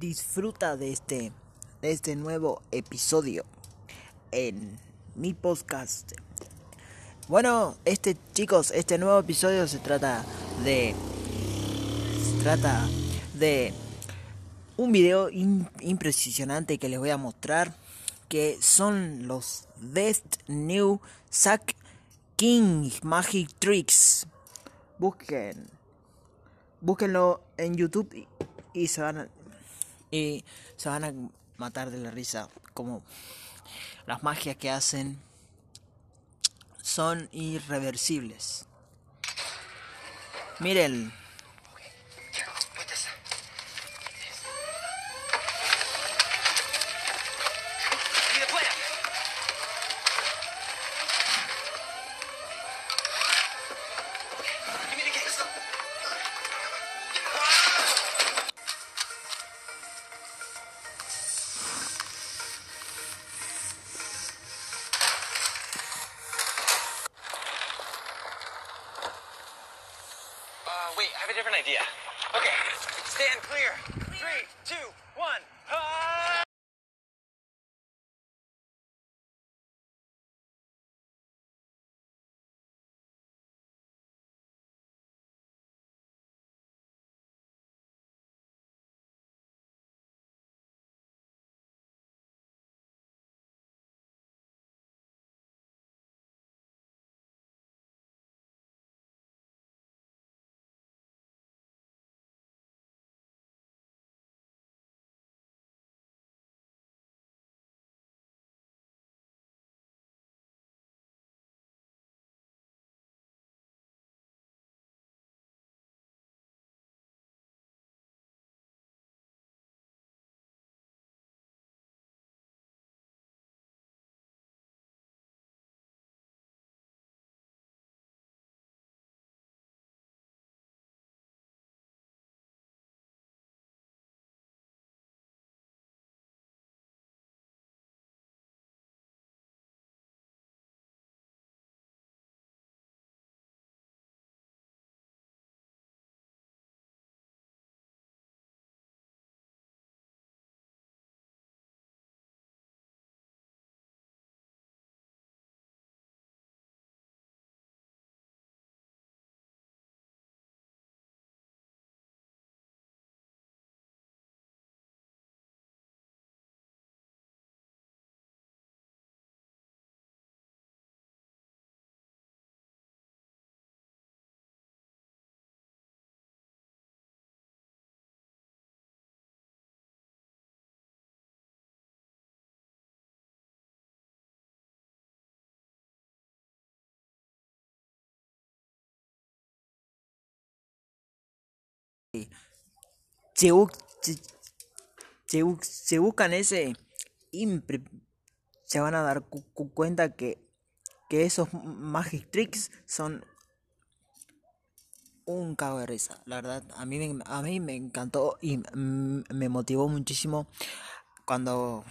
Disfruta de este nuevo episodio en mi podcast. Bueno, chicos, este nuevo episodio se trata de un video impresionante que les voy a mostrar, que son los Best New Zach King Magic Tricks. Búsquenlo en YouTube y se van a matar de la risa. Como las magias que hacen son irreversibles. Miren. Wait, I have a different idea. Okay, stand clear. 3, 2, 1. Se buscan ese, se van a dar cuenta que esos Magic Tricks son un cago de risa. La verdad, a mí me encantó y me motivó muchísimo cuando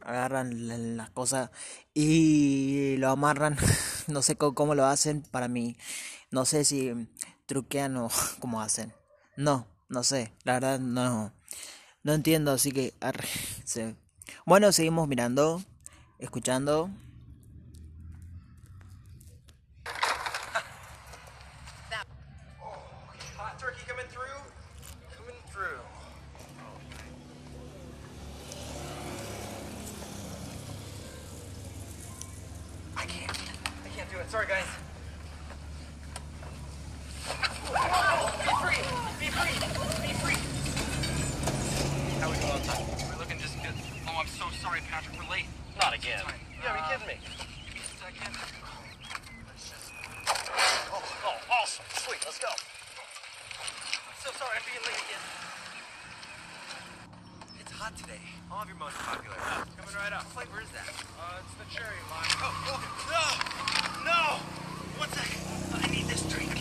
agarran las cosas y lo amarran. No sé cómo lo hacen, para mí, no sé si truquean o cómo hacen. No sé, la verdad no entiendo, así que sí. Bueno, seguimos mirando, escuchando. I can't do it. Sorry, guys. Sorry, Patrick, we're late. Not again. Yeah, are you kidding me? Give me a second. Oh, awesome. Sweet, let's go. I'm so sorry, I'm being late again. It's hot today. All of your most popular apps coming right up. What flavor is that? It's the cherry lime. Oh, no! 1 second. I need this drink.